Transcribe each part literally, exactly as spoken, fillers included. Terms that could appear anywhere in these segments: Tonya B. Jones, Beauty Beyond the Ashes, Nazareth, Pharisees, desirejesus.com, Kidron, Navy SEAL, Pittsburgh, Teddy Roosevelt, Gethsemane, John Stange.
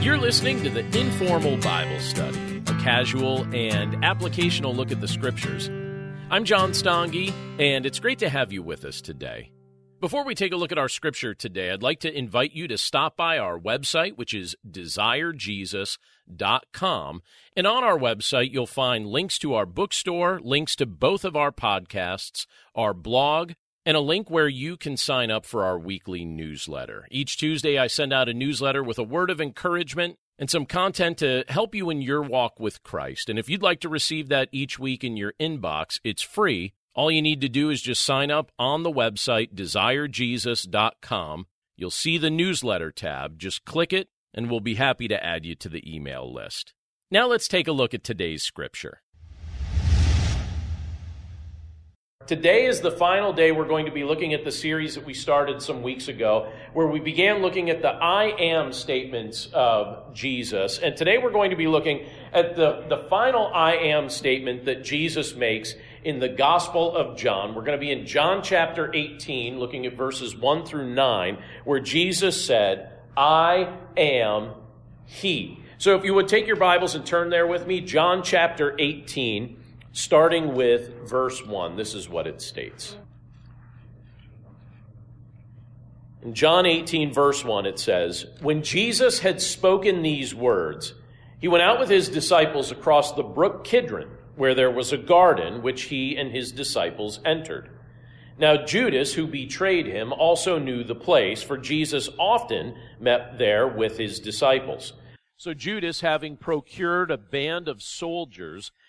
You're listening to the Informal Bible Study, a casual and applicational look at the Scriptures. I'm John Stange, and it's great to have you with us today. Before we take a look at our Scripture today, I'd like to invite you to stop by our website, which is desire jesus dot com, and on our website, you'll find links to our bookstore, links to both of our podcasts, our blog, and a link where you can sign up for our weekly newsletter. Each Tuesday, I send out a newsletter with a word of encouragement and some content to help you in your walk with Christ. And if you'd like to receive that each week in your inbox, it's free. All you need to do is just sign up on the website, desire jesus dot com. You'll see the newsletter tab. Just click it, and we'll be happy to add you to the email list. Now let's take a look at today's Scripture. Today is the final day we're going to be looking at the series that we started some weeks ago, where we began looking at the I am statements of Jesus. And today we're going to be looking at the, the final I am statement that Jesus makes in the Gospel of John. We're going to be in John chapter eighteen, looking at verses one through nine, where Jesus said, I am He. So if you would take your Bibles and turn there with me, John chapter eighteen. Starting with verse one, this is what it states. In John eighteen, verse one, it says, When Jesus had spoken these words, he went out with his disciples across the brook Kidron, where there was a garden, which he and his disciples entered. Now Judas, who betrayed him, also knew the place, for Jesus often met there with his disciples. So Judas, having procured a band of soldiers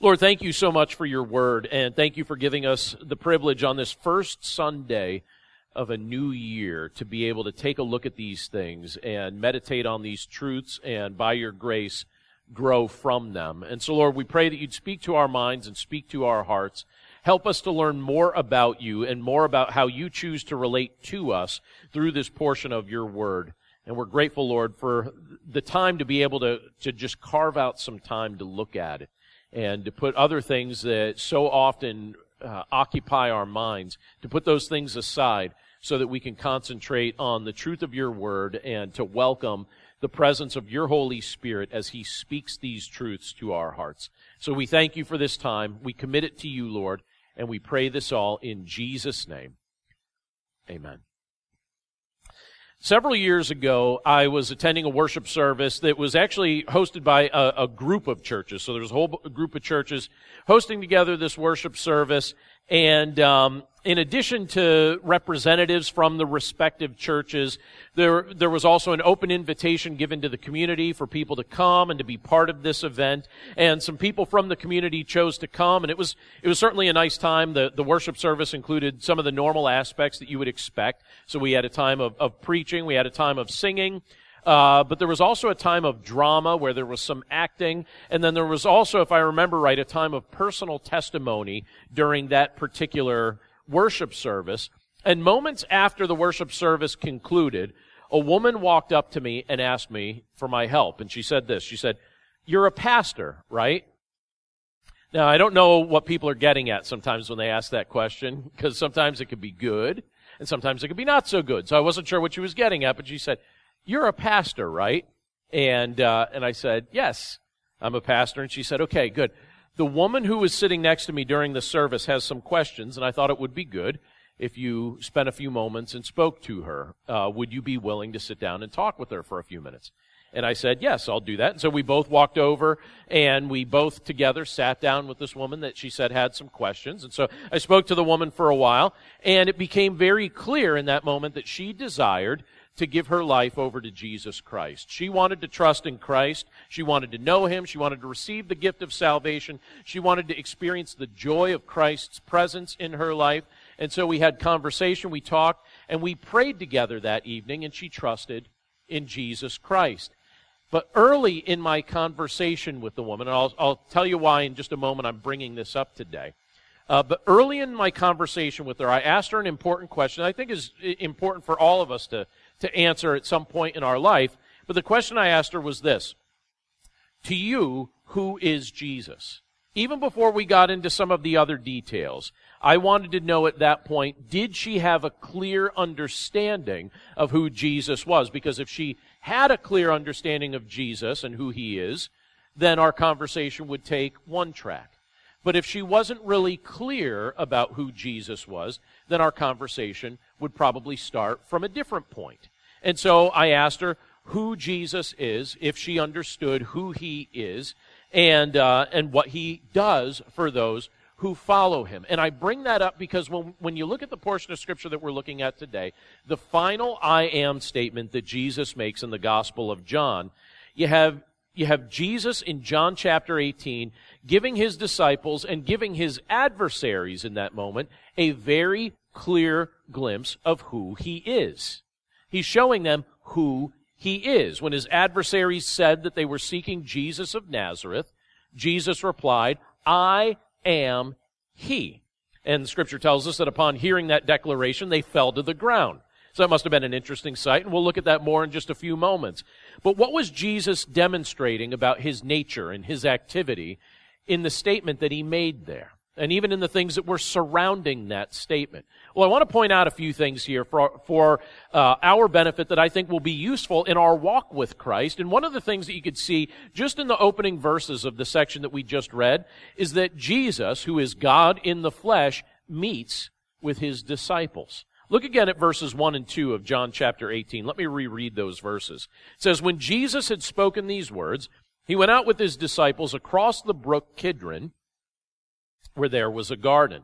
Lord, thank you so much for your word, and thank you for giving us the privilege on this first Sunday of a new year to be able to take a look at these things and meditate on these truths and, by your grace, grow from them. And so, Lord, we pray that you'd speak to our minds and speak to our hearts. Help us to learn more about you and more about how you choose to relate to us through this portion of your word. And we're grateful, Lord, for the time to be able to, to just carve out some time to look at it, and to put other things that so often uh, occupy our minds, to put those things aside so that we can concentrate on the truth of your word and to welcome the presence of your Holy Spirit as he speaks these truths to our hearts. So we thank you for this time. We commit it to you, Lord, and we pray this all in Jesus' name. Amen. Several years ago, I was attending a worship service that was actually hosted by a, a group of churches. So there was a whole group of churches hosting together this worship service. And um, in addition to representatives from the respective churches, there there was also an open invitation given to the community for people to come and to be part of this event. And some people from the community chose to come, and it was it was certainly a nice time. The the worship service included some of the normal aspects that you would expect. So we had a time of, of preaching, we had a time of singing. Uh, but there was also a time of drama where there was some acting, and then there was also, if I remember right, a time of personal testimony during that particular worship service. And moments after the worship service concluded, a woman walked up to me and asked me for my help, and she said this. She said, "You're a pastor, right?" Now, I don't know what people are getting at sometimes when they ask that question, because sometimes it could be good, and sometimes it could be not so good. So I wasn't sure what she was getting at, but she said, "You're a pastor, right?" And uh, and I said, "Yes, I'm a pastor." And she said, "Okay, good. The woman who was sitting next to me during the service has some questions, and I thought it would be good if you spent a few moments and spoke to her. Uh, would you be willing to sit down and talk with her for a few minutes?" And I said, yes, I'll do that. And so we both walked over, and we both together sat down with this woman that she said had some questions. And so I spoke to the woman for a while, and it became very clear in that moment that she desired to give her life over to Jesus Christ. She wanted to trust in Christ. She wanted to know Him. She wanted to receive the gift of salvation. She wanted to experience the joy of Christ's presence in her life. And so we had conversation, we talked, and we prayed together that evening, and she trusted in Jesus Christ. But early in my conversation with the woman, and I'll, I'll tell you why in just a moment I'm bringing this up today, uh, but early in my conversation with her, I asked her an important question I think is important for all of us to, to answer at some point in our life. But the question I asked her was this: to you, who is Jesus? Even before we got into some of the other details, I wanted to know at that point, did she have a clear understanding of who Jesus was? Because if she had a clear understanding of Jesus and who He is, then our conversation would take one track. But if she wasn't really clear about who Jesus was, then our conversation would probably start from a different point. And so I asked her who Jesus is, if she understood who He is, and uh, and what He does for those who follow Him. And I bring that up because when, when you look at the portion of Scripture that we're looking at today, the final I am statement that Jesus makes in the Gospel of John, you have, you have Jesus in John chapter eighteen giving His disciples and giving His adversaries in that moment a very clear glimpse of who He is. He's showing them who He is. When His adversaries said that they were seeking Jesus of Nazareth, Jesus replied, "I am He." And Scripture tells us that upon hearing that declaration, they fell to the ground. So that must have been an interesting sight, and we'll look at that more in just a few moments. But what was Jesus demonstrating about His nature and His activity in the statement that He made there, and even in the things that were surrounding that statement? Well, I want to point out a few things here for, for uh, our benefit that I think will be useful in our walk with Christ. And one of the things that you could see just in the opening verses of the section that we just read is that Jesus, who is God in the flesh, meets with His disciples. Look again at verses one and two of John chapter eighteen. Let me reread those verses. It says, "When Jesus had spoken these words, He went out with His disciples across the brook Kidron, where there was a garden,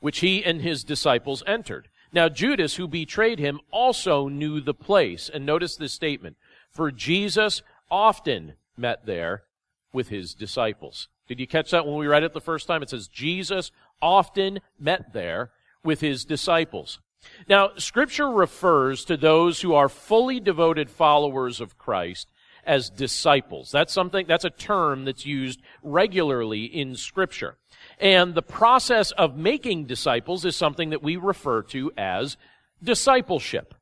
which He and His disciples entered. Now Judas, who betrayed Him, also knew the place." And notice this statement: "For Jesus often met there with His disciples." Did you catch that when we read it the first time? It says, Jesus often met there with His disciples. Now, Scripture refers to those who are fully devoted followers of Christ as disciples. That's something, that's a term that's used regularly in Scripture. And the process of making disciples is something that we refer to as discipleship.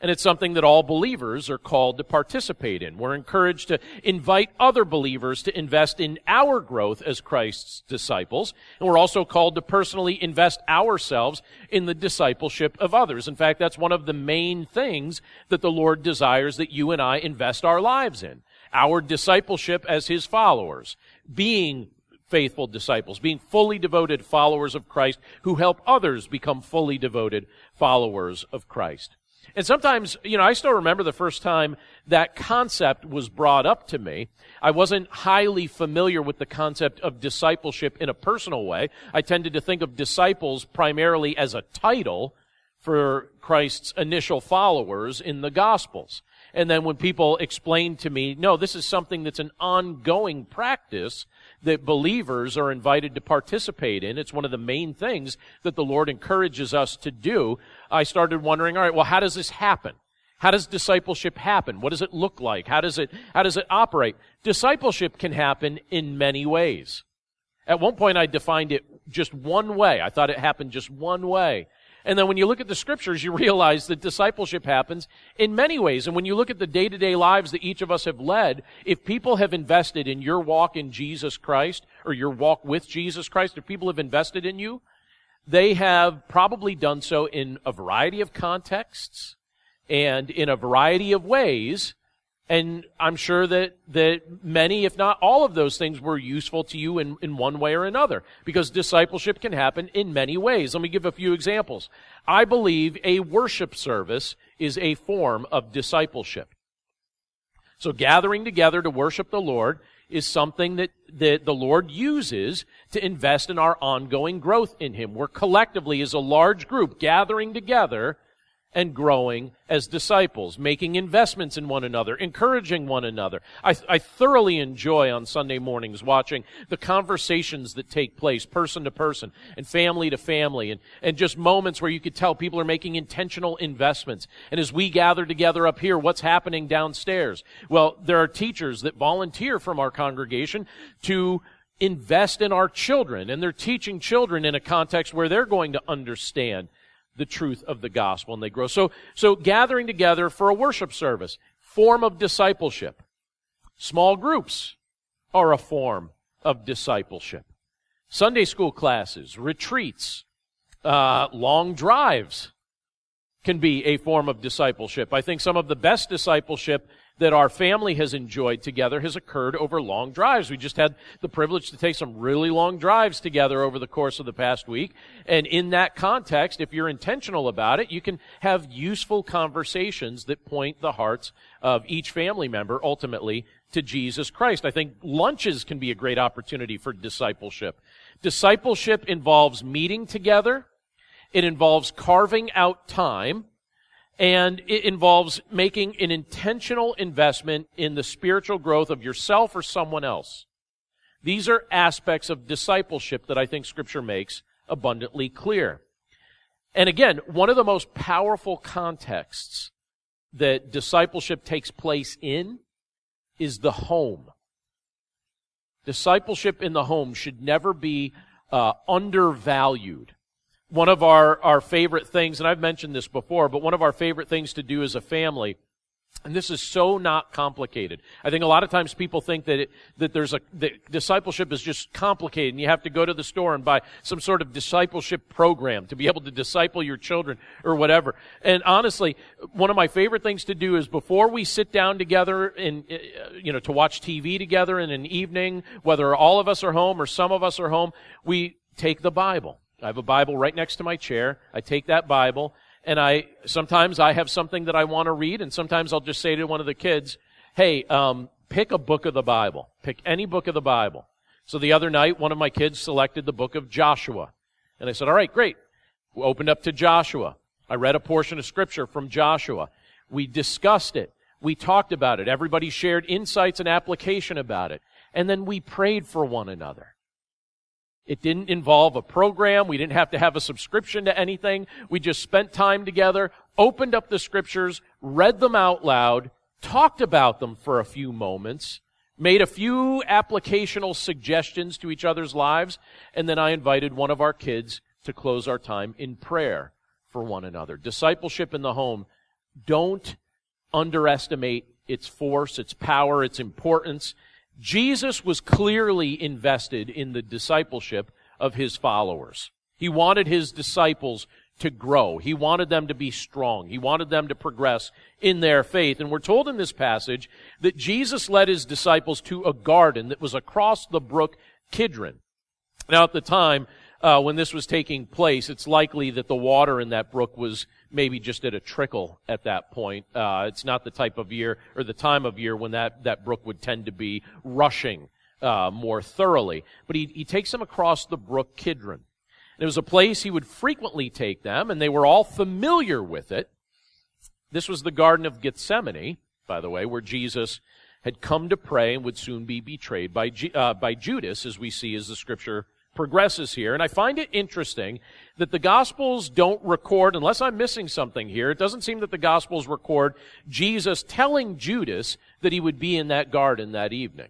And it's something that all believers are called to participate in. We're encouraged to invite other believers to invest in our growth as Christ's disciples. And we're also called to personally invest ourselves in the discipleship of others. In fact, that's one of the main things that the Lord desires that you and I invest our lives in: our discipleship as His followers, being faithful disciples, being fully devoted followers of Christ who help others become fully devoted followers of Christ. And sometimes, you know, I still remember the first time that concept was brought up to me. I wasn't highly familiar with the concept of discipleship in a personal way. I tended to think of disciples primarily as a title for Christ's initial followers in the Gospels. And then when people explained to me, no, this is something that's an ongoing practice that believers are invited to participate in. It's one of the main things that the Lord encourages us to do. I started wondering, all right, well, how does this happen? How does discipleship happen? What does it look like? How does it, how does it operate? Discipleship can happen in many ways. At one point, I defined it just one way. I thought it happened just one way. And then when you look at the Scriptures, you realize that discipleship happens in many ways. And when you look at the day-to-day lives that each of us have led, if people have invested in your walk in Jesus Christ, or your walk with Jesus Christ, if people have invested in you, they have probably done so in a variety of contexts and in a variety of ways. And I'm sure that, that many, if not all of those things were useful to you in, in one way or another, because discipleship can happen in many ways. Let me give a few examples. I believe a worship service is a form of discipleship. So gathering together to worship the Lord is something that the, the Lord uses to invest in our ongoing growth in Him. We're collectively, as a large group, gathering together and growing as disciples, making investments in one another, encouraging one another. I, I thoroughly enjoy on Sunday mornings watching the conversations that take place person to person and family to family, and, and just moments where you could tell people are making intentional investments. And as we gather together up here, what's happening downstairs? Well, there are teachers that volunteer from our congregation to invest in our children, and they're teaching children in a context where they're going to understand the truth of the gospel, and they grow. So, so gathering together for a worship service, form of discipleship. Small groups are a form of discipleship. Sunday school classes, retreats, uh, long drives can be a form of discipleship. I think some of the best discipleship that our family has enjoyed together has occurred over long drives. We just had the privilege to take some really long drives together over the course of the past week. And in that context, if you're intentional about it, you can have useful conversations that point the hearts of each family member ultimately to Jesus Christ. I think lunches can be a great opportunity for discipleship. Discipleship involves meeting together. It involves carving out time. And it involves making an intentional investment in the spiritual growth of yourself or someone else. These are aspects of discipleship that I think Scripture makes abundantly clear. And again, one of the most powerful contexts that discipleship takes place in is the home. Discipleship in the home should never be uh, undervalued. One of our, our favorite things, and I've mentioned this before, but one of our favorite things to do as a family, and this is so not complicated. I think a lot of times people think that it, that there's a that discipleship is just complicated, and you have to go to the store and buy some sort of discipleship program to be able to disciple your children or whatever. And honestly, one of my favorite things to do is before we sit down together and you know to watch T V together in an evening, whether all of us are home or some of us are home, we take the Bible. I have a Bible right next to my chair. I take that Bible, and I sometimes I have something that I want to read, and sometimes I'll just say to one of the kids, hey, um, pick a book of the Bible. Pick any book of the Bible. So the other night, one of my kids selected the book of Joshua. And I said, all right, great. We opened up to Joshua. I read a portion of Scripture from Joshua. We discussed it. We talked about it. Everybody shared insights and application about it. And then we prayed for one another. It didn't involve a program. We didn't have to have a subscription to anything. We just spent time together, opened up the Scriptures, read them out loud, talked about them for a few moments, made a few applicational suggestions to each other's lives, and then I invited one of our kids to close our time in prayer for one another. Discipleship in the home, don't underestimate its force, its power, its importance. Jesus was clearly invested in the discipleship of his followers. He wanted his disciples to grow. He wanted them to be strong. He wanted them to progress in their faith. And we're told in this passage that Jesus led his disciples to a garden that was across the brook Kidron. Now, at the time uh, when this was taking place, it's likely that the water in that brook was maybe just at a trickle at that point. Uh, it's not the type of year or the time of year when that, that brook would tend to be rushing uh, more thoroughly. But he, he takes them across the brook Kidron. And it was a place he would frequently take them, and they were all familiar with it. This was the Garden of Gethsemane, by the way, where Jesus had come to pray and would soon be betrayed by, uh, by Judas, as we see as the Scripture progresses here. And I find it interesting that the Gospels don't record, unless I'm missing something here, it doesn't seem that the Gospels record Jesus telling Judas that he would be in that garden that evening.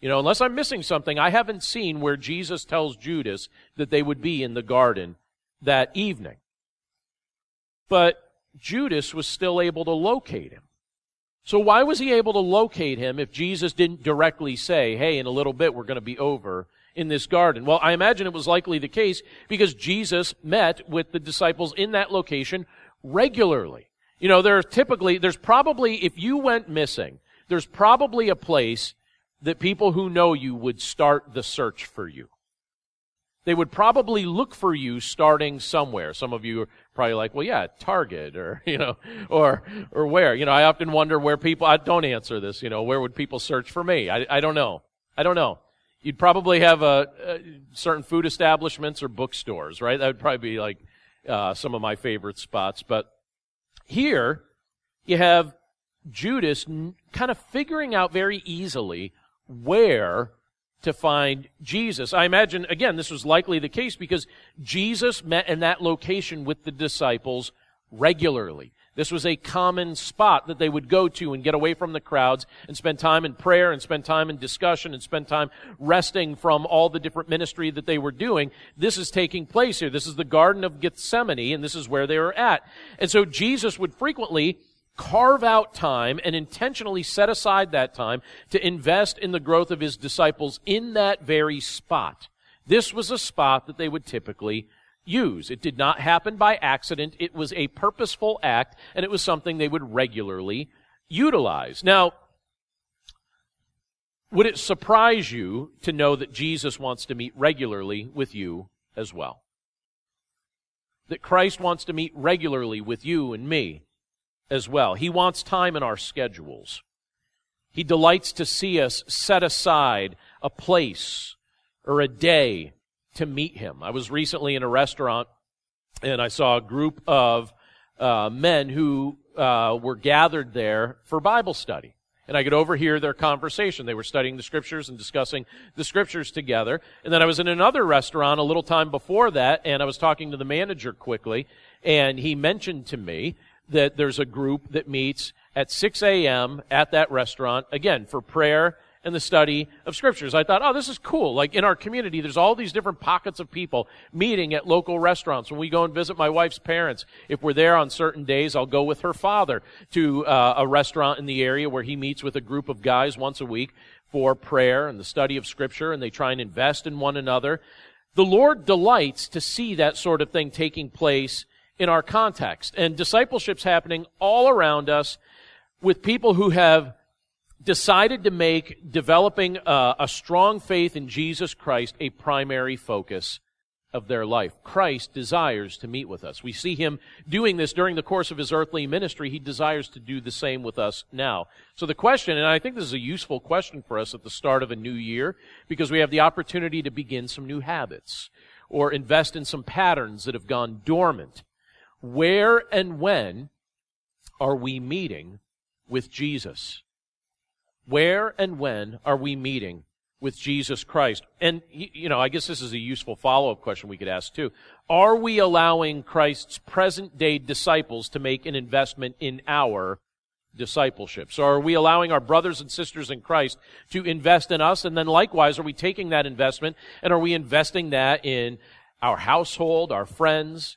You know, unless I'm missing something, I haven't seen where Jesus tells Judas that they would be in the garden that evening. But Judas was still able to locate him. So why was he able to locate him if Jesus didn't directly say, hey, in a little bit we're going to be over in this garden? Well, I imagine it was likely the case because Jesus met with the disciples in that location regularly. You know, there are typically, there's probably, if you went missing, there's probably a place that people who know you would start the search for you. They would probably look for you starting somewhere. Some of you are probably like, well, yeah, Target or, you know, or or where. You know, I often wonder where people, I don't answer this, you know, where would people search for me? I, I don't know. I don't know. You'd probably have a, a certain food establishments or bookstores, right? That would probably be like uh, some of my favorite spots. But here you have Judas kind of figuring out very easily where to find Jesus. I imagine, again, this was likely the case because Jesus met in that location with the disciples regularly. This was a common spot that they would go to and get away from the crowds and spend time in prayer and spend time in discussion and spend time resting from all the different ministry that they were doing. This is taking place here. This is the Garden of Gethsemane, and this is where they were at. And so Jesus would frequently carve out time and intentionally set aside that time to invest in the growth of his disciples in that very spot. This was a spot that they would typically use. It did not happen by accident. It was a purposeful act, and it was something they would regularly utilize. Now, would it surprise you to know that Jesus wants to meet regularly with you as well? That Christ wants to meet regularly with you and me as well. He wants time in our schedules. He delights to see us set aside a place or a day to meet him. I was recently in a restaurant and I saw a group of uh, men who uh, were gathered there for Bible study. And I could overhear their conversation. They were studying the Scriptures and discussing the Scriptures together. And then I was in another restaurant a little time before that, and I was talking to the manager quickly, and he mentioned to me that there's a group that meets at six a.m. at that restaurant, again, for prayer and the study of Scriptures. I thought, oh, this is cool. Like, in our community, there's all these different pockets of people meeting at local restaurants. When we go and visit my wife's parents, if we're there on certain days, I'll go with her father to uh, a restaurant in the area where he meets with a group of guys once a week for prayer and the study of Scripture, and they try and invest in one another. The Lord delights to see that sort of thing taking place in our context. And discipleship's happening all around us with people who have decided to make developing a, a strong faith in Jesus Christ a primary focus of their life. Christ desires to meet with us. We see him doing this during the course of his earthly ministry. He desires to do the same with us now. So the question, and I think this is a useful question for us at the start of a new year, because we have the opportunity to begin some new habits or invest in some patterns that have gone dormant. Where and when are we meeting with Jesus? Where and when are we meeting with Jesus Christ? And, you know, I guess this is a useful follow-up question we could ask too. Are we allowing Christ's present-day disciples to make an investment in our discipleship? So are we allowing our brothers and sisters in Christ to invest in us? And then likewise, are we taking that investment and are we investing that in our household, our friends,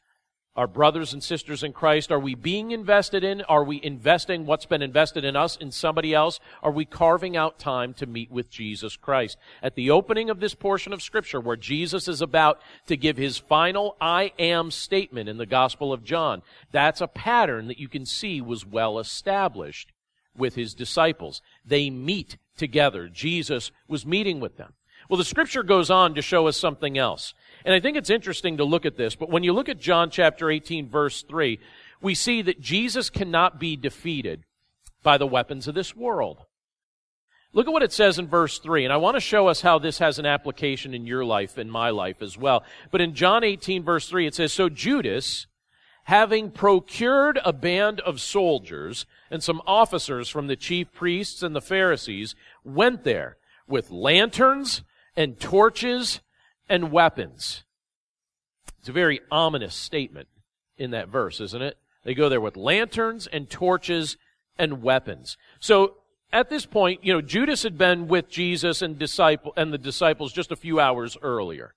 our brothers and sisters in Christ? Are we being invested in? Are we investing what's been invested in us in somebody else? Are we carving out time to meet with Jesus Christ? At the opening of this portion of Scripture, where Jesus is about to give his final I am statement in the Gospel of John, that's a pattern that you can see was well established with his disciples. They meet together. Jesus was meeting with them. Well, the Scripture goes on to show us something else. And I think it's interesting to look at this, but when you look at John chapter eighteen, verse three, we see that Jesus cannot be defeated by the weapons of this world. Look at what it says in verse three, and I want to show us how this has an application in your life and my life as well. But in John eighteen, verse three, it says, "So Judas, having procured a band of soldiers and some officers from the chief priests and the Pharisees, went there with lanterns and torches and weapons." It's a very ominous statement in that verse, isn't it? They go there with lanterns and torches and weapons. So at this point, you know, Judas had been with Jesus and disciple and the disciples just a few hours earlier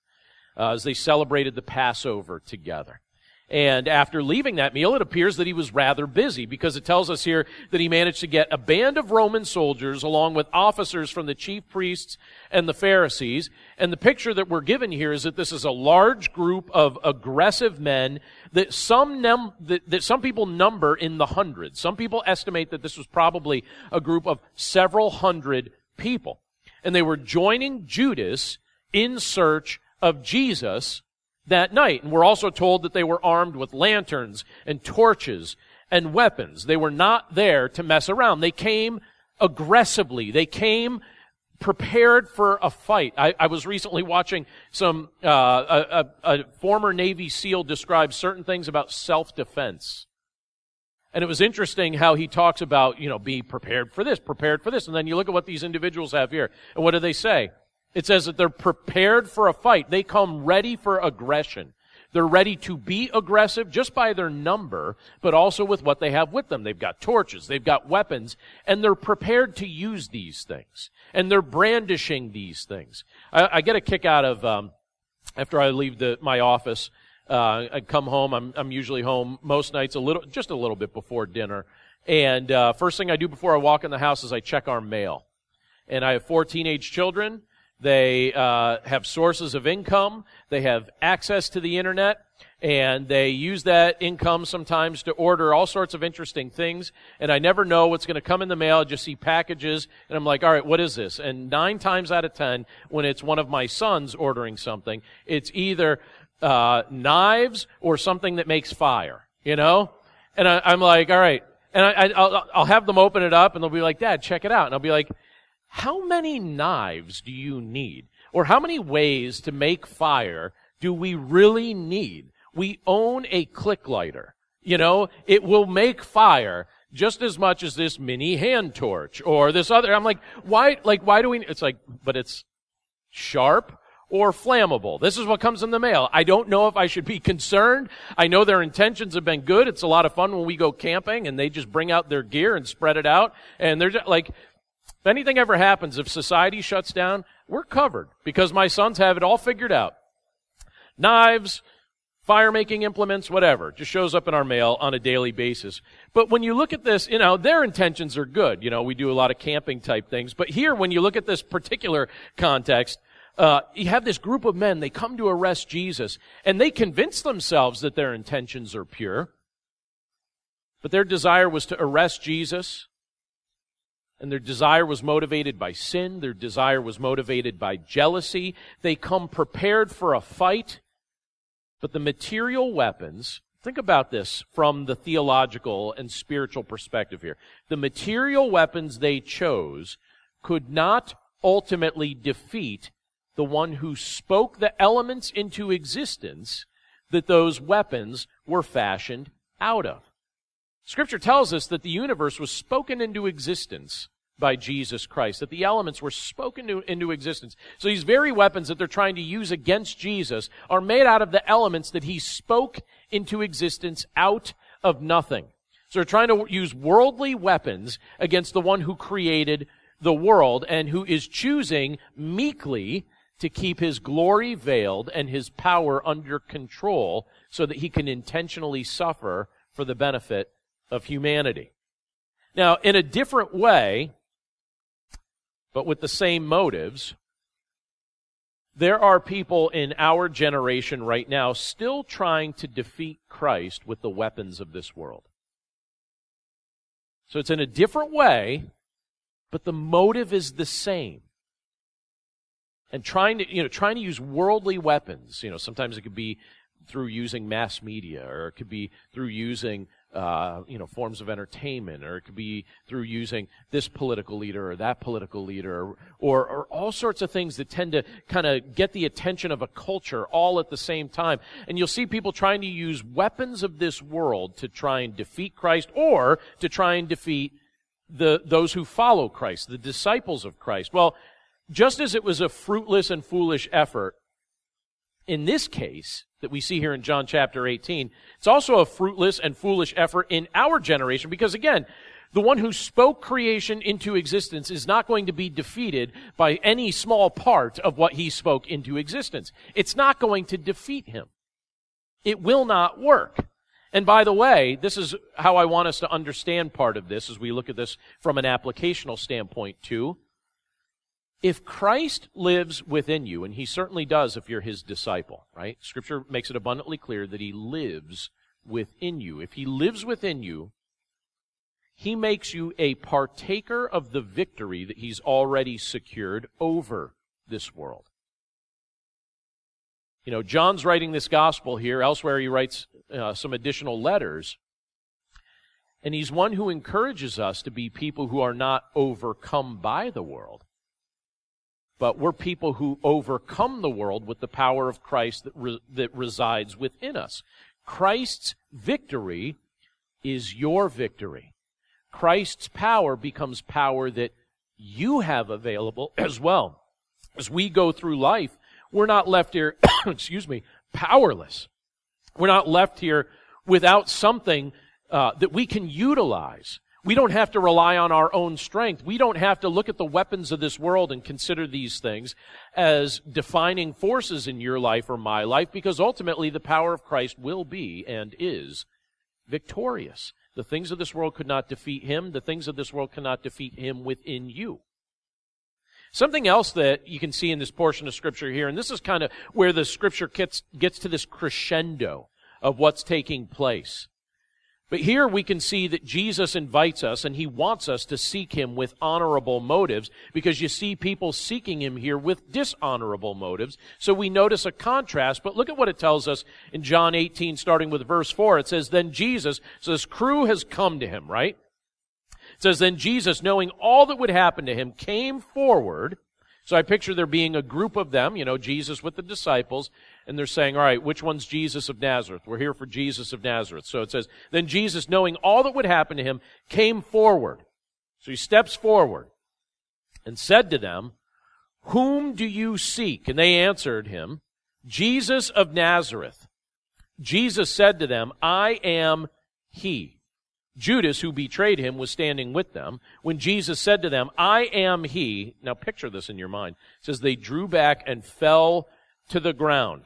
uh, as they celebrated the Passover together. And after leaving that meal, it appears that he was rather busy, because it tells us here that he managed to get a band of Roman soldiers along with officers from the chief priests and the Pharisees. And the picture that we're given here is that this is a large group of aggressive men that some num- that, that some people number in the hundreds. Some people estimate that this was probably a group of several hundred people. And they were joining Judas in search of Jesus that night. And we're also told that they were armed with lanterns and torches and weapons. They were not there to mess around. They came aggressively. They came prepared for a fight. I, I was recently watching some, uh, a, a, a former Navy SEAL describe certain things about self-defense. And it was interesting how he talks about, you know, be prepared for this, prepared for this. And then you look at what these individuals have here. And what do they say? It says that they're prepared for a fight. They come ready for aggression. They're ready to be aggressive just by their number, but also with what they have with them. They've got torches, they've got weapons, and they're prepared to use these things. And they're brandishing these things. I, I get a kick out of, um, after I leave the, my office, uh, I come home. I'm, I'm usually home most nights a little, just a little bit before dinner. And uh, first thing I do before I walk in the house is I check our mail. And I have four teenage children. They uh have sources of income, they have access to the internet, and they use that income sometimes to order all sorts of interesting things, and I never know what's going to come in the mail. I just see packages, and I'm like, all right, what is this? And nine times out of ten, when it's one of my sons ordering something, it's either uh knives or something that makes fire, you know? And I, I'm like, all right. And I, I, I'll, I'll have them open it up, and they'll be like, Dad, check it out. And I'll be like, how many knives do you need? Or how many ways to make fire do we really need? We own a click lighter. You know, it will make fire just as much as this mini hand torch or this other. I'm like, why, like, why do we, it's like, but it's sharp or flammable. This is what comes in the mail. I don't know if I should be concerned. I know their intentions have been good. It's a lot of fun when we go camping and they just bring out their gear and spread it out. And they're just like, if anything ever happens, if society shuts down, we're covered because my sons have it all figured out. Knives, fire-making implements, whatever. It just shows up in our mail on a daily basis. But when you look at this, you know, their intentions are good. You know, we do a lot of camping-type things. But here, when you look at this particular context, uh, you have this group of men. They come to arrest Jesus, and they convince themselves that their intentions are pure. But their desire was to arrest Jesus. And their desire was motivated by sin. Their desire was motivated by jealousy. They come prepared for a fight. But the material weapons, think about this from the theological and spiritual perspective here. The material weapons they chose could not ultimately defeat the one who spoke the elements into existence that those weapons were fashioned out of. Scripture tells us that the universe was spoken into existence by Jesus Christ, that the elements were spoken to, into existence. So these very weapons that they're trying to use against Jesus are made out of the elements that he spoke into existence out of nothing. So they're trying to use worldly weapons against the one who created the world and who is choosing meekly to keep his glory veiled and his power under control so that he can intentionally suffer for the benefit of humanity. Now, in a different way, but with the same motives, there are people in our generation right now still trying to defeat Christ with the weapons of this world. So it's in a different way, but the motive is the same. And trying to, you know, trying to use worldly weapons, you know, sometimes it could be through using mass media, or it could be through using Uh, you know, forms of entertainment, or it could be through using this political leader or that political leader, or, or, or all sorts of things that tend to kind of get the attention of a culture all at the same time. And you'll see people trying to use weapons of this world to try and defeat Christ, or to try and defeat the those who follow Christ, the disciples of Christ. Well, just as it was a fruitless and foolish effort, in this case, that we see here in John chapter eighteen, it's also a fruitless and foolish effort in our generation because, again, the one who spoke creation into existence is not going to be defeated by any small part of what he spoke into existence. It's not going to defeat him. It will not work. And by the way, this is how I want us to understand part of this as we look at this from an applicational standpoint, too. If Christ lives within you, and he certainly does if you're his disciple, right? Scripture makes it abundantly clear that he lives within you. If he lives within you, he makes you a partaker of the victory that he's already secured over this world. You know, John's writing this gospel here. Elsewhere he writes uh, some additional letters. And he's one who encourages us to be people who are not overcome by the world, but we're people who overcome the world with the power of Christ that, re- that resides within us. Christ's victory is your victory. Christ's power becomes power that you have available as well. As we go through life, we're not left here, excuse me, powerless. We're not left here without something uh, that we can utilize. We don't have to rely on our own strength. We don't have to look at the weapons of this world and consider these things as defining forces in your life or my life, because ultimately the power of Christ will be and is victorious. The things of this world could not defeat him. The things of this world cannot defeat him within you. Something else that you can see in this portion of Scripture here, and this is kind of where the Scripture gets, gets to this crescendo of what's taking place. But here we can see that Jesus invites us and he wants us to seek him with honorable motives, because you see people seeking him here with dishonorable motives. So we notice a contrast, but look at what it tells us in John eighteen, starting with verse four. It says, then Jesus, so this crew has come to him, right? It says, then Jesus, knowing all that would happen to him, came forward. So I picture there being a group of them, you know, Jesus with the disciples, and they're saying, all right, which one's Jesus of Nazareth? We're here for Jesus of Nazareth. So it says, then Jesus, knowing all that would happen to him, came forward. So he steps forward and said to them, whom do you seek? And they answered him, Jesus of Nazareth. Jesus said to them, I am he. Judas, who betrayed him, was standing with them. When Jesus said to them, I am he. Now picture this in your mind. It says, they drew back and fell to the ground.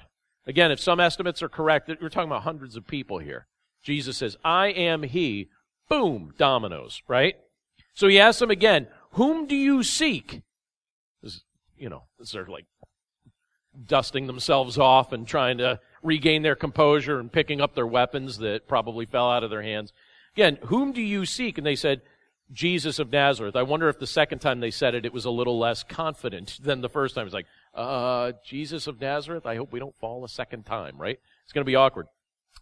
Again, if some estimates are correct, we're talking about hundreds of people here. Jesus says, I am he. Boom, dominoes, right? So he asks them again, whom do you seek? This, you know, they're like dusting themselves off and trying to regain their composure and picking up their weapons that probably fell out of their hands. Again, whom do you seek? And they said, Jesus of Nazareth. I wonder if the second time they said it, it was a little less confident than the first time. It's like, Uh, Jesus of Nazareth, I hope we don't fall a second time, right? It's going to be awkward.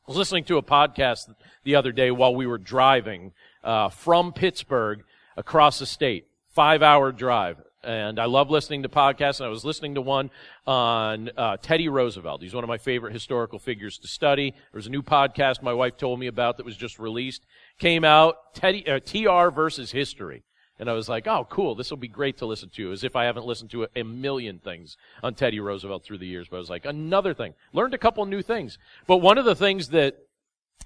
I was listening to a podcast the other day while we were driving uh, from Pittsburgh across the state, five-hour drive. And I love listening to podcasts, and I was listening to one on uh, Teddy Roosevelt. He's one of my favorite historical figures to study. There was a new podcast my wife told me about that was just released. Came out, Teddy uh, T R versus history. And I was like, oh, cool, this will be great to listen to, as if I haven't listened to a million things on Teddy Roosevelt through the years. But I was like, another thing. Learned a couple new things. But one of the things that,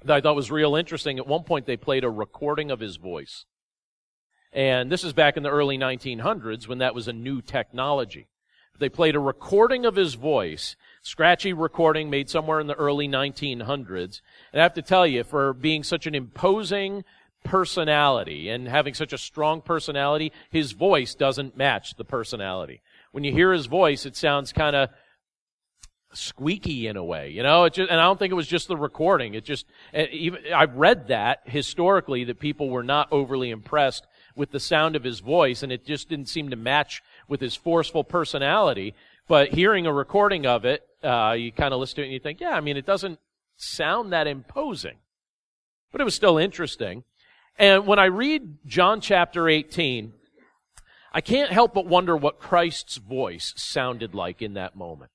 that I thought was real interesting, at one point they played a recording of his voice. And this is back in the early nineteen hundreds when that was a new technology. They played a recording of his voice, scratchy recording made somewhere in the early nineteen hundreds. And I have to tell you, for being such an imposing personality and having such a strong personality, his voice doesn't match the personality. When you hear his voice, it sounds kind of squeaky in a way, you know. It just, and I don't think it was just the recording. It just, even I've read that historically that people were not overly impressed with the sound of his voice, and it just didn't seem to match with his forceful personality. But hearing a recording of it, uh, you kind of listen to it and you think, yeah, I mean, it doesn't sound that imposing, but it was still interesting. And when I read John chapter eighteen, I can't help but wonder what Christ's voice sounded like in that moment,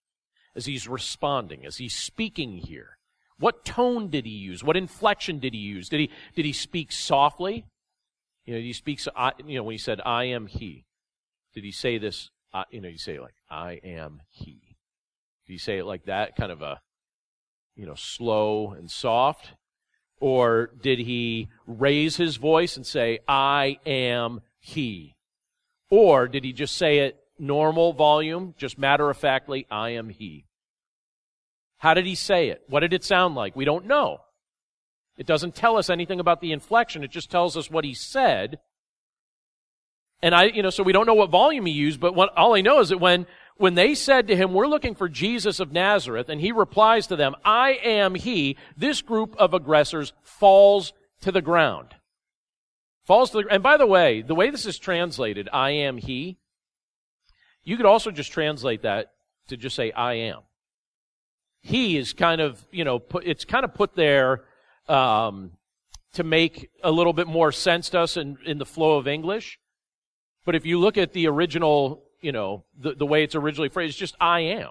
as he's responding, as he's speaking here. What tone did he use? What inflection did he use? Did he did he speak softly? You know, did he speak? You know, when he said, "I am He," did he say this? Uh, you know, you say like, "I am He." Did he say it like that, kind of a, you know, slow and soft? Or did he raise his voice and say, I am he? Or did he just say it normal volume, just matter-of-factly, I am he? How did he say it? What did it sound like? We don't know. It doesn't tell us anything about the inflection. It just tells us what he said. And I, you know, so we don't know what volume he used, but what, all I know is that when, when they said to him, we're looking for Jesus of Nazareth, and he replies to them, I am he, this group of aggressors falls to the ground. Falls to the, and by the way, the way this is translated, I am he, you could also just translate that to just say, I am. he is kind of, you know, put, it's kind of put there um, to make a little bit more sense to us in, in the flow of English. But if you look at the original, you know, the, the way it's originally phrased, it's just I am.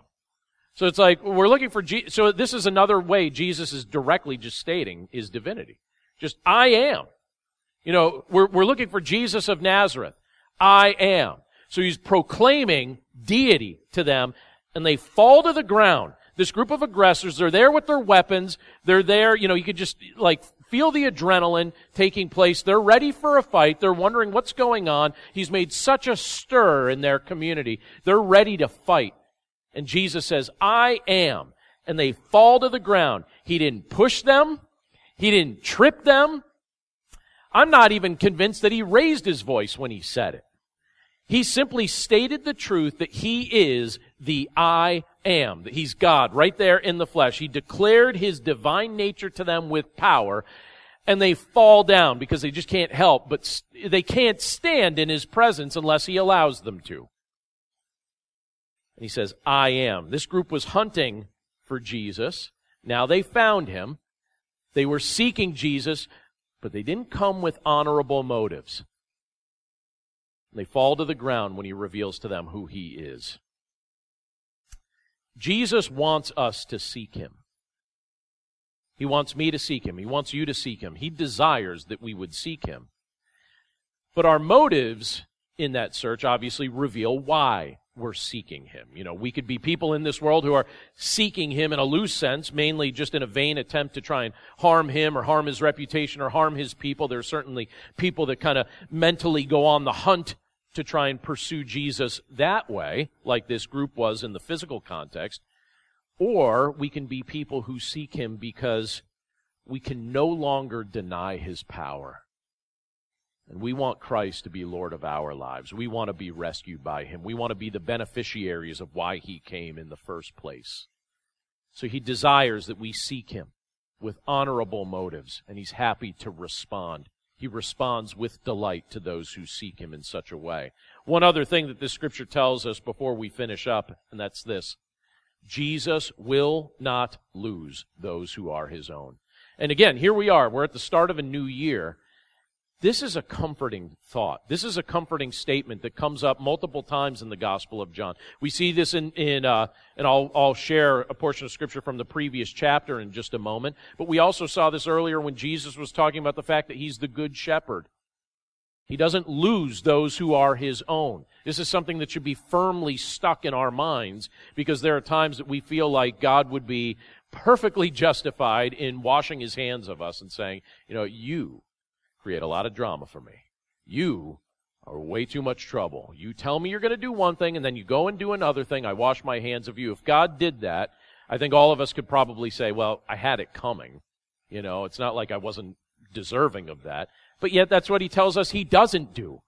So it's like we're looking for Je- so this is another way Jesus is directly just stating his divinity. Just I am. You know, we're we're looking for Jesus of Nazareth. I am. So he's proclaiming deity to them, and they fall to the ground. This group of aggressors, they're there with their weapons. They're there, you know, you could just like feel the adrenaline taking place. They're ready for a fight. They're wondering what's going on. He's made such a stir in their community. They're ready to fight. And Jesus says, I am. And they fall to the ground. He didn't push them. He didn't trip them. I'm not even convinced that he raised his voice when he said it. He simply stated the truth that he is the I am, that he's God right there in the flesh. He declared his divine nature to them with power, and they fall down because they just can't help, but they can't stand in his presence unless he allows them to. And he says, I am. This group was hunting for Jesus. Now they found him. They were seeking Jesus, but they didn't come with honorable motives. They fall to the ground when he reveals to them who he is. Jesus wants us to seek him. He wants me to seek him. He wants you to seek him. He desires that we would seek him. But our motives in that search obviously reveal why we're seeking him. You know, we could be people in this world who are seeking him in a loose sense, mainly just in a vain attempt to try and harm him or harm his reputation or harm his people. There are certainly people that kind of mentally go on the hunt to try and pursue Jesus that way, like this group was in the physical context, or we can be people who seek him because we can no longer deny his power. And we want Christ to be Lord of our lives. We want to be rescued by him. We want to be the beneficiaries of why he came in the first place. So he desires that we seek him with honorable motives, and he's happy to respond. He responds with delight to those who seek him in such a way. One other thing that this scripture tells us before we finish up, and that's this: Jesus will not lose those who are his own. And again, here we are. We're at the start of a new year. This is a comforting thought. This is a comforting statement that comes up multiple times in the Gospel of John. We see this in, in uh, and I'll, I'll share a portion of Scripture from the previous chapter in just a moment, but we also saw this earlier when Jesus was talking about the fact that he's the good shepherd. He doesn't lose those who are his own. This is something that should be firmly stuck in our minds, because there are times that we feel like God would be perfectly justified in washing his hands of us and saying, you know, you create a lot of drama for me. You are way too much trouble. You tell me you're going to do one thing, and then you go and do another thing. I wash my hands of you. If God did that, I think all of us could probably say, well, I had it coming. You know, it's not like I wasn't deserving of that. But yet that's what he tells us he doesn't do.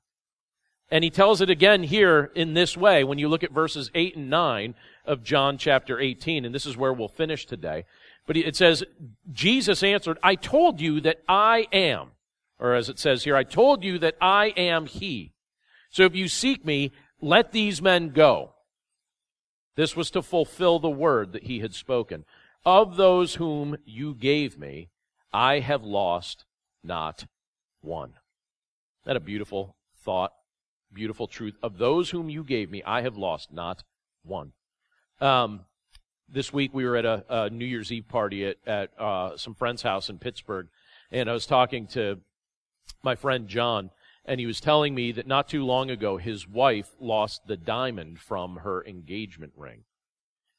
And he tells it again here in this way when you look at verses eight and nine of John chapter eighteen, and this is where we'll finish today. But it says, Jesus answered, I told you that I am. Or as it says here, I told you that I am he. So if you seek me, let these men go. This was to fulfill the word that he had spoken. Of those whom you gave me, I have lost not one. Isn't that a beautiful thought, beautiful truth? Of those whom you gave me, I have lost not one. Um, this week we were at a, a New Year's Eve party at, at uh, some friend's house in Pittsburgh, and I was talking to my friend John, and he was telling me that not too long ago his wife lost the diamond from her engagement ring.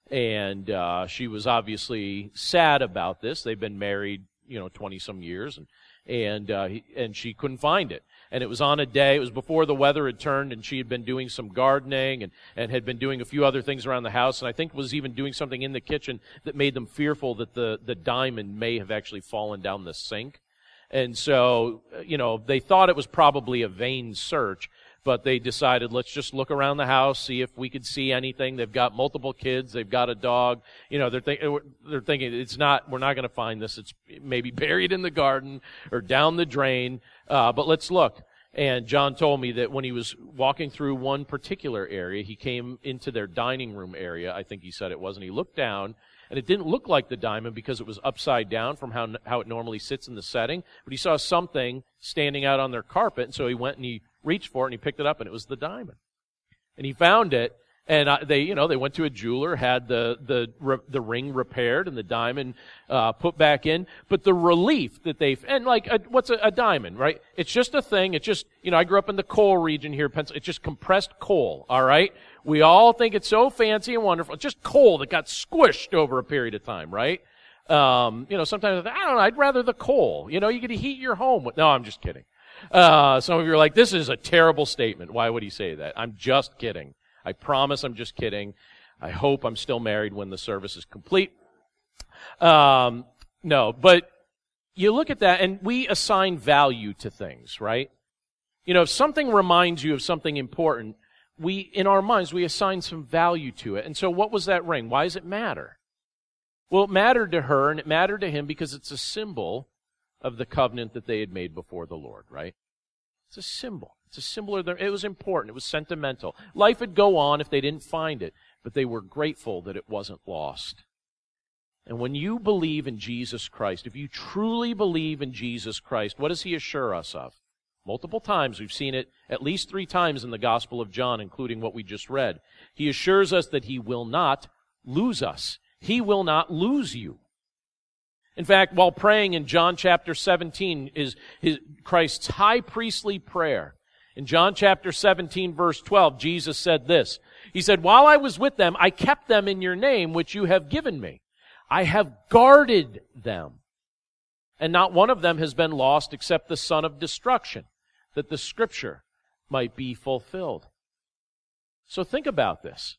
And uh, she was obviously sad about this. They've been married, you know, twenty-some years, and and, uh, he, and she couldn't find it. And it was on a day, it was before the weather had turned, and she had been doing some gardening and, and had been doing a few other things around the house, and I think was even doing something in the kitchen that made them fearful that the, the diamond may have actually fallen down the sink. And so, you know, they thought it was probably a vain search, but they decided, let's just look around the house, see if we could see anything. They've got multiple kids, they've got a dog. You know, they're, think- they're thinking it's not, we're not going to find this. It's maybe buried in the garden or down the drain. Uh, but let's look. And John told me that when he was walking through one particular area, he came into their dining room area, I think he said it was, and he looked down, and it didn't look like the diamond because it was upside down from how how it normally sits in the setting, but he saw something standing out on their carpet, and so he went and he reached for it, and he picked it up, and it was the diamond. And he found it, and I, they, you know, they went to a jeweler, had the the re, the ring repaired and the diamond uh, put back in. But the relief that they and like a, what's a, a diamond, right? It's just a thing. It's just, you know, I grew up in the coal region here, Pennsylvania. It's just compressed coal. All right, we all think it's so fancy and wonderful. It's just coal that got squished over a period of time, right? Um, you know, sometimes I don't know. I'd rather the coal. You know, you could heat your home with. No, I'm just kidding. Uh, some of you are like, this is a terrible statement. Why would he say that? I'm just kidding. I promise I'm just kidding. I hope I'm still married when the service is complete. Um, no, but you look at that and we assign value to things, right? You know, if something reminds you of something important, we, in our minds, we assign some value to it. And so what was that ring? Why does it matter? Well, it mattered to her and it mattered to him because it's a symbol of the covenant that they had made before the Lord, right? It's a symbol. It's a symbol of their, it was important. It was sentimental. Life would go on if they didn't find it, but they were grateful that it wasn't lost. And when you believe in Jesus Christ, if you truly believe in Jesus Christ, what does he assure us of? Multiple times. We've seen it at least three times in the Gospel of John, including what we just read. He assures us that he will not lose us. He will not lose you. In fact, while praying in John chapter seventeen is his, Christ's high priestly prayer. In John chapter seventeen, verse twelve, Jesus said this. He said, "While I was with them, I kept them in your name, which you have given me. I have guarded them. And not one of them has been lost except the son of destruction, that the scripture might be fulfilled." So think about this.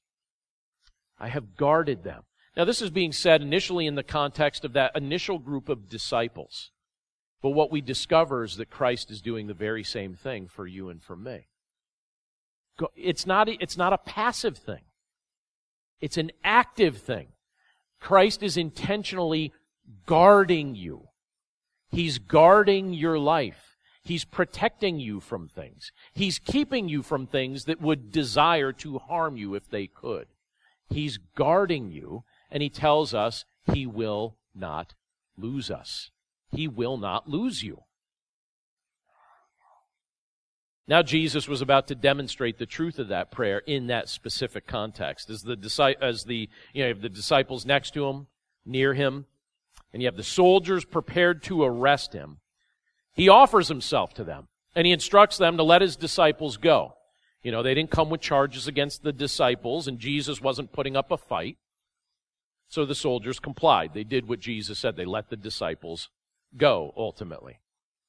I have guarded them. Now, this is being said initially in the context of that initial group of disciples. But what we discover is that Christ is doing the very same thing for you and for me. It's not a, it's not a passive thing. It's an active thing. Christ is intentionally guarding you. He's guarding your life. He's protecting you from things. He's keeping you from things that would desire to harm you if they could. He's guarding you. And he tells us he will not lose us. He will not lose you. Now Jesus was about to demonstrate the truth of that prayer in that specific context. As the, as the, you know, you have the disciples next to him, near him, and you have the soldiers prepared to arrest him, he offers himself to them, and he instructs them to let his disciples go. You know, they didn't come with charges against the disciples, and Jesus wasn't putting up a fight. So the soldiers complied. They did what Jesus said. They let the disciples go, ultimately.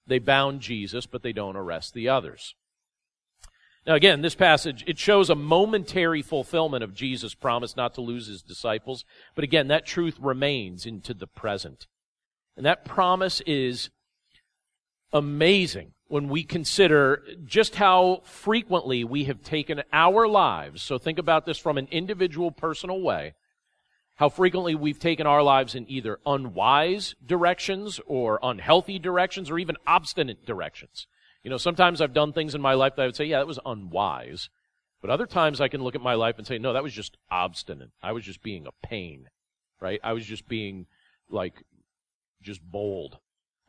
They bound Jesus, but they don't arrest the others. Now again, this passage, it shows a momentary fulfillment of Jesus' promise not to lose his disciples. But again, that truth remains into the present. And that promise is amazing when we consider just how frequently we have taken our lives, so think about this from an individual, personal way, how frequently we've taken our lives in either unwise directions or unhealthy directions or even obstinate directions. You know, sometimes I've done things in my life that I would say, yeah, that was unwise. But other times I can look at my life and say, no, that was just obstinate. I was just being a pain, right? I was just being, like, just bold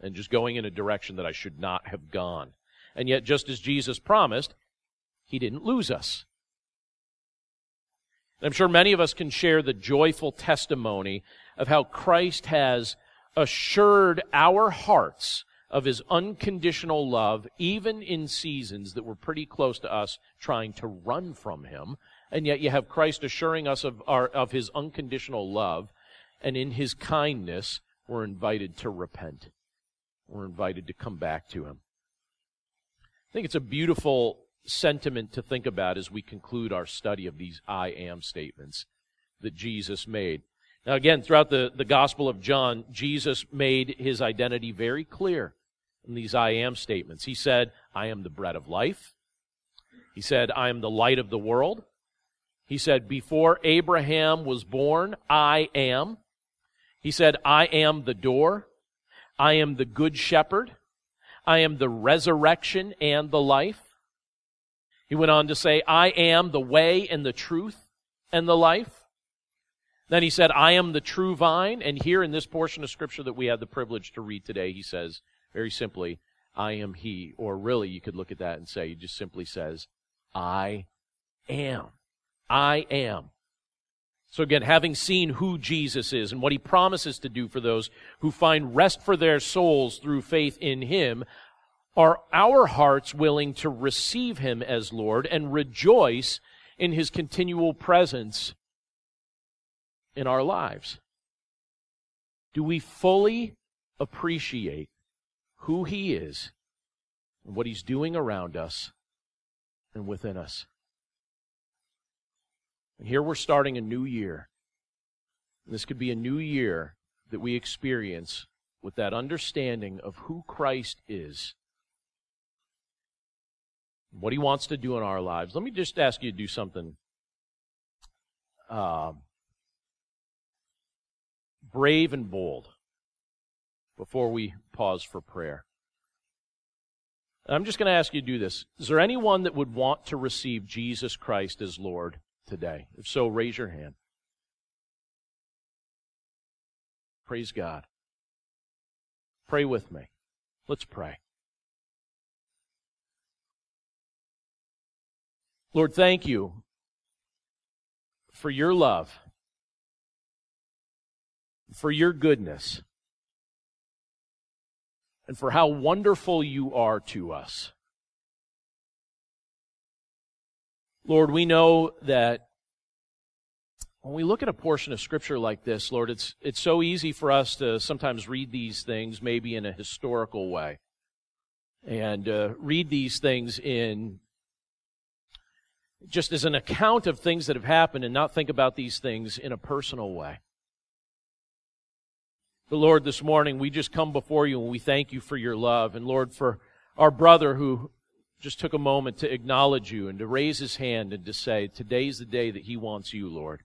and just going in a direction that I should not have gone. And yet, just as Jesus promised, he didn't lose us. I'm sure many of us can share the joyful testimony of how Christ has assured our hearts of his unconditional love, even in seasons that were pretty close to us trying to run from him. And yet you have Christ assuring us of our, of his unconditional love, and in his kindness, we're invited to repent. We're invited to come back to him. I think it's a beautiful sentiment to think about as we conclude our study of these I am statements that Jesus made. Now again, throughout the, the Gospel of John, Jesus made his identity very clear in these I am statements. He said, I am the bread of life. He said, I am the light of the world. He said, before Abraham was born, I am. He said, I am the door. I am the good shepherd. I am the resurrection and the life. He went on to say, I am the way and the truth and the life. Then he said, I am the true vine. And here in this portion of Scripture that we had the privilege to read today, he says, very simply, I am he. Or really, you could look at that and say, he just simply says, I am. I am. So again, having seen who Jesus is and what he promises to do for those who find rest for their souls through faith in him, are our hearts willing to receive him as Lord and rejoice in his continual presence in our lives? Do we fully appreciate who he is and what he's doing around us and within us? And here we're starting a new year. And this could be a new year that we experience with that understanding of who Christ is, what he wants to do in our lives. Let me just ask you to do something uh, brave and bold before we pause for prayer. And I'm just going to ask you to do this. Is there anyone that would want to receive Jesus Christ as Lord today? If so, raise your hand. Praise God. Pray with me. Let's pray. Lord, thank you for your love, for your goodness, and for how wonderful you are to us. Lord, we know that when we look at a portion of Scripture like this, Lord, it's it's so easy for us to sometimes read these things maybe in a historical way and uh, read these things in just as an account of things that have happened and not think about these things in a personal way. But Lord, this morning we just come before you and we thank you for your love. And Lord, for our brother who just took a moment to acknowledge you and to raise his hand and to say, today's the day that he wants you, Lord.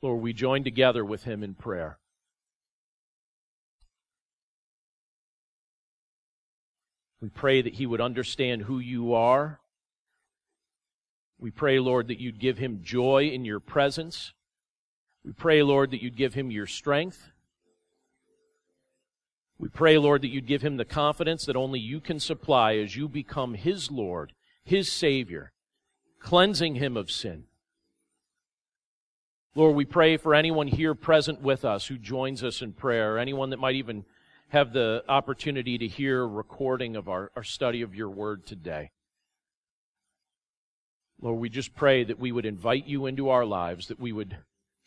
Lord, we join together with him in prayer. We pray that he would understand who you are. We pray, Lord, that you'd give him joy in your presence. We pray, Lord, that you'd give him your strength. We pray, Lord, that you'd give him the confidence that only you can supply as you become his Lord, his Savior, cleansing him of sin. Lord, we pray for anyone here present with us who joins us in prayer, anyone that might even have the opportunity to hear a recording of our, our study of your word today. Lord, we just pray that we would invite you into our lives, that we would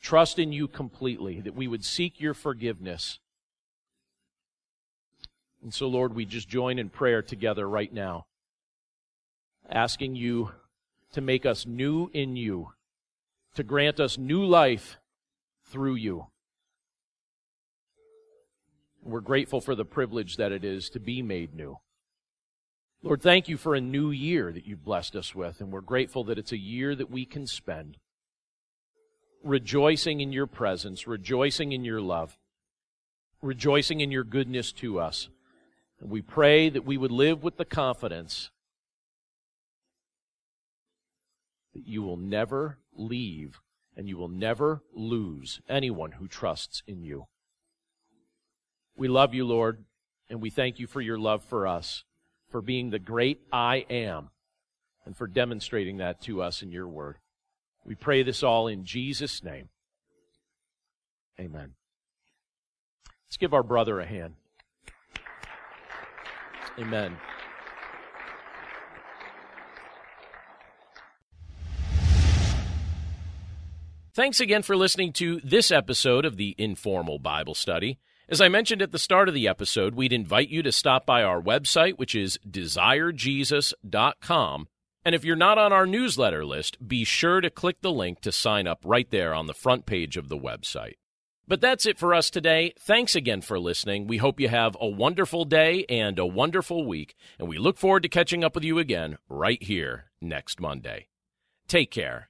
trust in you completely, that we would seek your forgiveness. And so, Lord, we just join in prayer together right now, asking you to make us new in you, to grant us new life through you. We're grateful for the privilege that it is to be made new. Lord, thank you for a new year that you've blessed us with, and we're grateful that it's a year that we can spend rejoicing in your presence, rejoicing in your love, rejoicing in your goodness to us. And we pray that we would live with the confidence that you will never leave and you will never lose anyone who trusts in you. We love you, Lord, and we thank you for your love for us, for being the great I am, and for demonstrating that to us in your word. We pray this all in Jesus' name. Amen. Let's give our brother a hand. Amen. Thanks again for listening to this episode of the Informal Bible Study. As I mentioned at the start of the episode, we'd invite you to stop by our website, which is desire jesus dot com. And if you're not on our newsletter list, be sure to click the link to sign up right there on the front page of the website. But that's it for us today. Thanks again for listening. We hope you have a wonderful day and a wonderful week, and we look forward to catching up with you again right here next Monday. Take care.